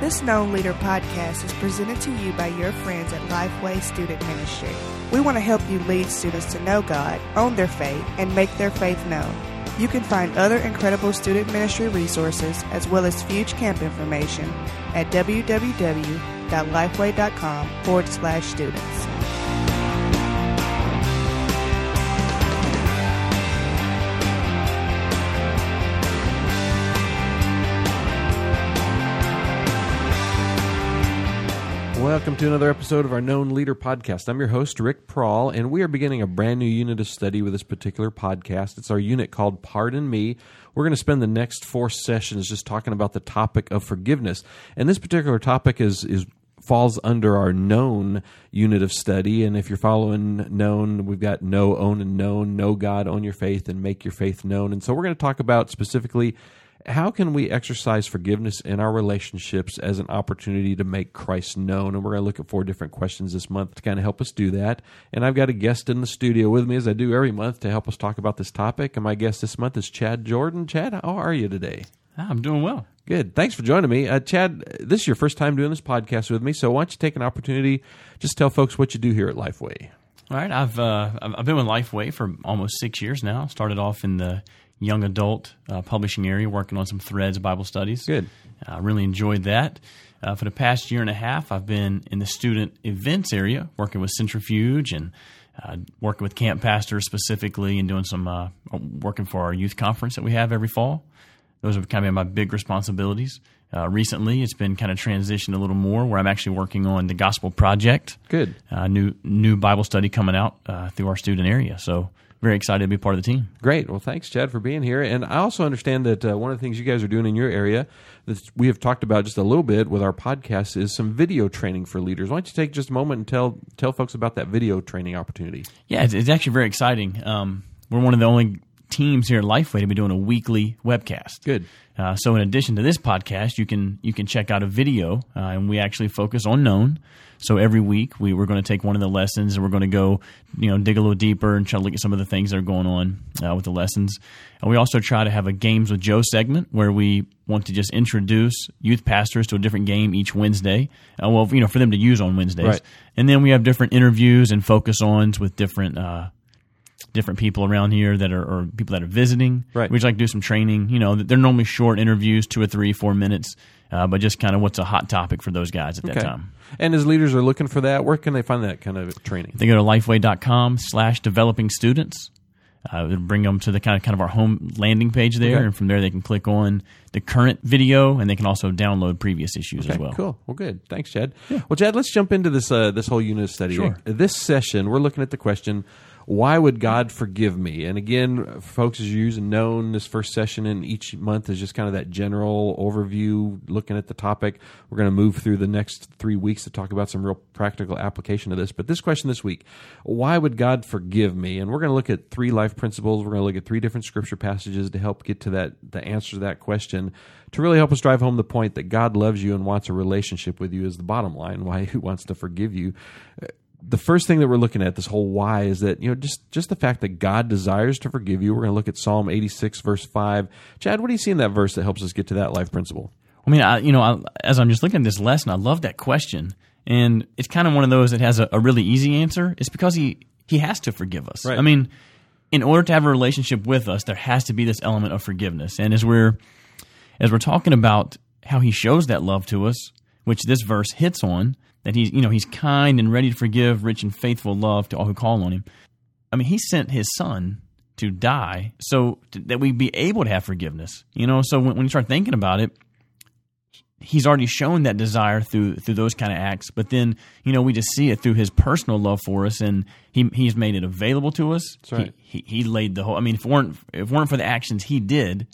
This Known Leader podcast is presented to you by your friends at Lifeway Student Ministry. We want to help you lead students to know God, own their faith, and make their faith known. You can find other incredible student ministry resources as well as Fuge camp information at www.lifeway.com/students. Welcome to another episode of our Known Leader Podcast. I'm your host, Rick Prawl, and we are beginning a brand new unit of study with this particular podcast. It's our unit called Pardon Me. We're going to spend the next four sessions just talking about the topic of forgiveness. And this particular topic falls under our known unit of study. And if you're following known, we've got know, own, and known. Know God, own your faith, and make your faith known. And so we're going to talk about specifically how can we exercise forgiveness in our relationships as an opportunity to make Christ known? And we're going to look at four different questions this month to kind of help us do that. And I've got a guest in the studio with me, as I do every month, to help us talk about this topic. And my guest this month is Chad Jordan. Chad, how are you today? I'm doing well. Good. Thanks for joining me. Chad, this is your first time doing this podcast with me, so why don't you take an opportunity, just tell folks what you do here at Lifeway. All right. I've been with Lifeway for almost 6 years now. Started off in the young adult publishing area, working on some threads, Bible studies. Good. I really enjoyed that. For the past year and a half, I've been in the student events area, working with Centrifuge and working with camp pastors specifically, and doing some working for our youth conference that we have every fall. Those have kind of been my big responsibilities. Recently, it's been kind of transitioned a little more, where I'm actually working on the Gospel Project. Good. New Bible study coming out through our student area. So very excited to be part of the team. Great. Well, thanks, Chad, for being here. And I also understand that one of the things you guys are doing in your area that we have talked about just a little bit with our podcast is some video training for leaders. Why don't you take just a moment and tell folks about that video training opportunity? Yeah, it's actually very exciting. We're one of the only teams here at Lifeway to be doing a weekly webcast. Good. So in addition to this podcast, you can check out a video, and we actually focus on known. So every week we're going to take one of the lessons, and we're going to go dig a little deeper and try to look at some of the things that are going on with the lessons. And we also try to have a Games with Joe segment where we want to just introduce youth pastors to a different game each Wednesday. For them to use on Wednesdays. Right. And then we have different interviews and focus-ons with different people around here that are people that are visiting. Right. We just like to do some training. They're normally short interviews, 2 or 3, 4 minutes, but just kind of what's a hot topic for those guys at that time. And as leaders are looking for that, where can they find that kind of training? They go to lifeway.com/developing students. It'll bring them to the kind of our home landing page there, and from there they can click on the current video, and they can also download previous issues as well. Cool. Well, good. Thanks, Chad. Yeah. Well, Chad, let's jump into this whole unit of study. Sure. This session, we're looking at the question, why would God forgive me? And again, folks, as you use known, this first session in each month is just kind of that general overview, looking at the topic. We're going to move through the next 3 weeks to talk about some real practical application of this. But this question this week, why would God forgive me? And we're going to look at 3 life principles. We're going to look at 3 different scripture passages to help get to the answer to that question, to really help us drive home the point that God loves you and wants a relationship with you is the bottom line, why he wants to forgive you. The first thing that we're looking at, this whole why, is that just the fact that God desires to forgive you. We're going to look at Psalm 86, verse 5. Chad, what do you see in that verse that helps us get to that life principle? I mean, as I'm just looking at this lesson, I love that question, and it's kind of one of those that has a really easy answer. It's because he has to forgive us. Right. I mean, in order to have a relationship with us, there has to be this element of forgiveness. And as we're talking about how he shows that love to us, which this verse hits on, that he's kind and ready to forgive, rich and faithful love to all who call on him. I mean, he sent his son to die so that we'd be able to have forgiveness. So when you start thinking about it, he's already shown that desire through those kind of acts. But then, we just see it through his personal love for us, and he's made it available to us. That's right. He laid the whole. I mean, if it weren't for the actions he did,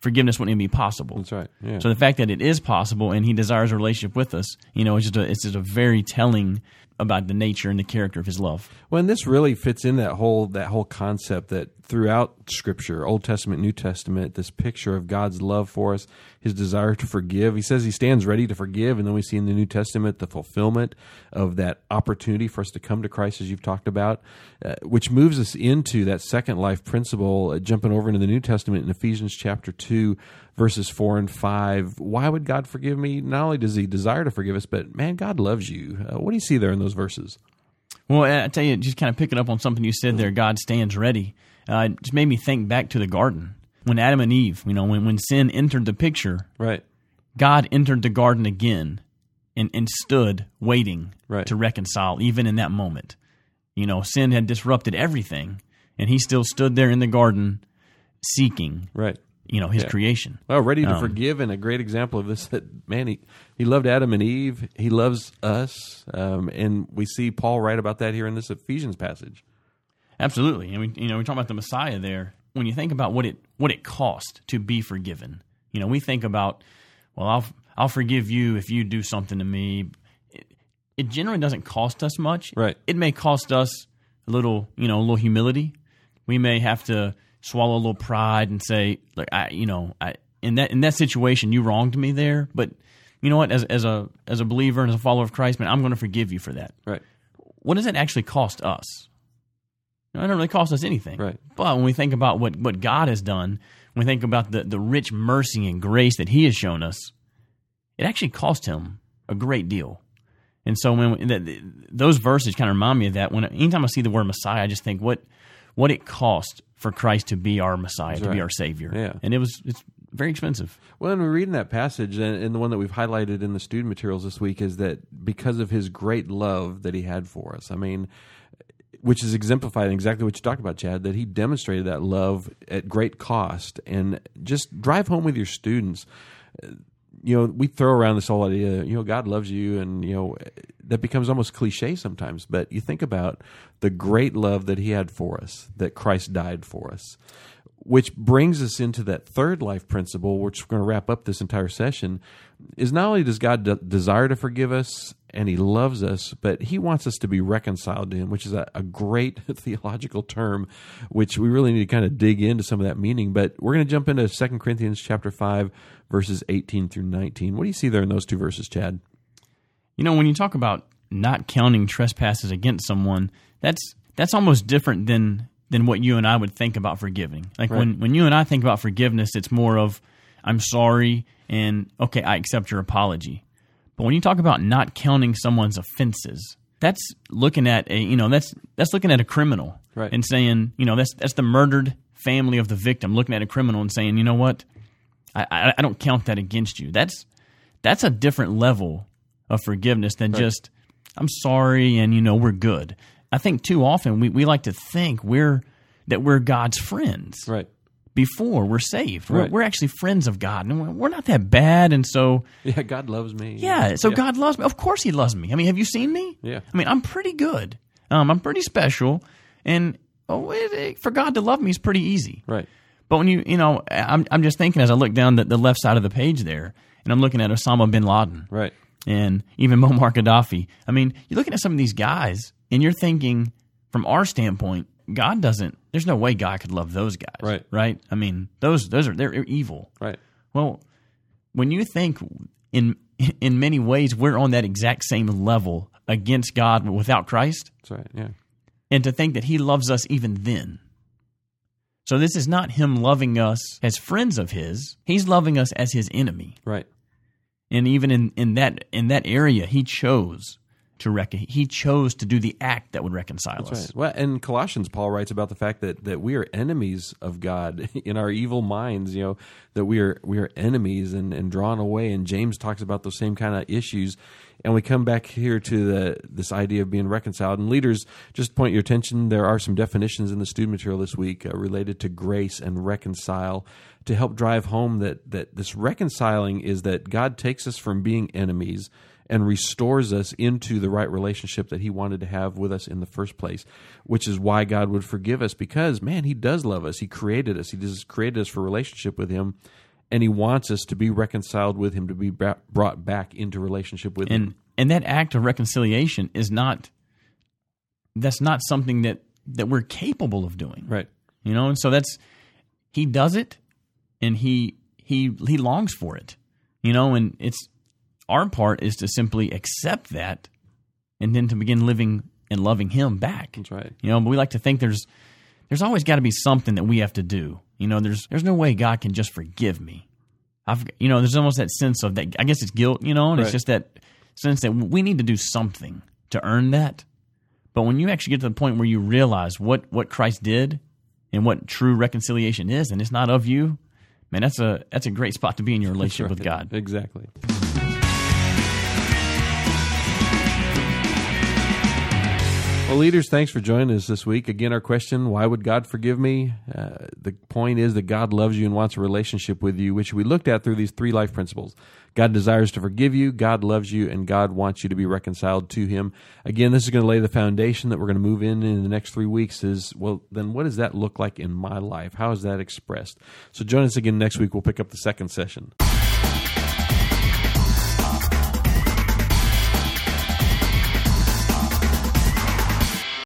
forgiveness wouldn't even be possible. That's right. Yeah. So the fact that it is possible and he desires a relationship with us, it's just a very telling about the nature and the character of his love. Well, and this really fits in that whole concept that throughout Scripture, Old Testament, New Testament, this picture of God's love for us, his desire to forgive. He says he stands ready to forgive, and then we see in the New Testament the fulfillment of that opportunity for us to come to Christ, as you've talked about, which moves us into that second life principle, jumping over into the New Testament in Ephesians chapter 2, verses 4 and 5. Why would God forgive me? Not only does he desire to forgive us, but man, God loves you. What do you see there in those verses? Well, I tell you, just kind of picking up on something you said there, God stands ready. It just made me think back to the garden. When Adam and Eve, when sin entered the picture, right? God entered the garden again and stood waiting to reconcile, even in that moment. Sin had disrupted everything, and he still stood there in the garden seeking his creation. Well, ready to forgive, and a great example of this, that, man, he loved Adam and Eve. He loves us, and we see Paul write about that here in this Ephesians passage. Absolutely. And we talk about the Messiah there. When you think about what it cost to be forgiven, we think about, well, I'll forgive you if you do something to me. It generally doesn't cost us much. Right. It may cost us a little humility. We may have to swallow a little pride and say, look, I in that situation you wronged me there, but you know what? As a believer and as a follower of Christ, man, I'm going to forgive you for that. Right. What does it actually cost us? It doesn't really cost us anything. Right. But when we think about what God has done, when we think about the rich mercy and grace that he has shown us, it actually cost him a great deal. And so those verses kind of remind me of that. Anytime I see the word Messiah, I just think what it cost for Christ to be our Messiah, to be our Savior. Yeah. And it's very expensive. Well, and we read in that passage, and the one that we've highlighted in the student materials this week, is that because of his great love that he had for us, which is exemplified in exactly what you talked about, Chad, that he demonstrated that love at great cost. And just drive home with your students. We throw around this whole idea, God loves you, and, that becomes almost cliche sometimes. But you think about the great love that he had for us, that Christ died for us, which brings us into that third life principle, which we're going to wrap up this entire session, is not only does God desire to forgive us, and he loves us, but he wants us to be reconciled to him, which is a great theological term, which we really need to kind of dig into some of that meaning. But we're going to jump into 2 Corinthians chapter 5, verses 18 through 19. What do you see there in those two verses, Chad? When you talk about not counting trespasses against someone, that's almost different than what you and I would think about forgiving. Like when you and I think about forgiveness, it's more of, I'm sorry, and okay, I accept your apology. But when you talk about not counting someone's offenses, that's looking at that's looking at a criminal and saying, that's the murdered family of the victim looking at a criminal and saying, you know what, I don't count that against you. That's a different level of forgiveness than just, I'm sorry, and we're good. I think too often we like to think that we're God's friends before we're saved. We're actually friends of God, and we're not that bad, and so... Yeah, God loves me. Yeah, so God loves me. Of course he loves me. Have you seen me? Yeah. I'm pretty good. I'm pretty special, and for God to love me is pretty easy. Right. But when I'm just thinking as I look down the left side of the page there, and I'm looking at Osama bin Laden. Right. And even Muammar Gaddafi. You're looking at some of these guys, and you're thinking, from our standpoint, there's no way God could love those guys, right? They're evil. Right. Well, when you think in many ways we're on that exact same level against God without Christ. That's right, yeah. And to think that he loves us even then. So this is not him loving us as friends of his. He's loving us as his enemy. Right. And even in that area, he chose to do the act that would reconcile us. Right. Well, in Colossians, Paul writes about the fact that we are enemies of God in our evil minds, that we are enemies and drawn away. And James talks about those same kind of issues. And we come back here to this idea of being reconciled. And leaders, just point your attention, there are some definitions in the student material this week related to grace and reconcile, to help drive home that this reconciling is that God takes us from being enemies and restores us into the right relationship that he wanted to have with us in the first place, which is why God would forgive us, because, man, he does love us. He created us. He just created us for a relationship with him, and he wants us to be reconciled with him, to be brought back into relationship with him. And that act of reconciliation that's not something that we're capable of doing. Right. And so he does it, and he longs for it, and it's... Our part is to simply accept that, and then to begin living and loving him back. That's right. But we like to think there's always got to be something that we have to do. There's no way God can just forgive me. There's almost that sense of that. I guess it's guilt, and Right. It's just that sense that we need to do something to earn that. But when you actually get to the point where you realize what Christ did and what true reconciliation is, and it's not of you, man, that's a great spot to be in your relationship with God. Exactly. Well, leaders, thanks for joining us this week. Again, our question, why would God forgive me? The point is that God loves you and wants a relationship with you, which we looked at through these three life principles. God desires to forgive you, God loves you, and God wants you to be reconciled to Him. Again, this is going to lay the foundation that we're going to move in the next 3 weeks is, well, then what does that look like in my life? How is that expressed? So join us again next week. We'll pick up the second session.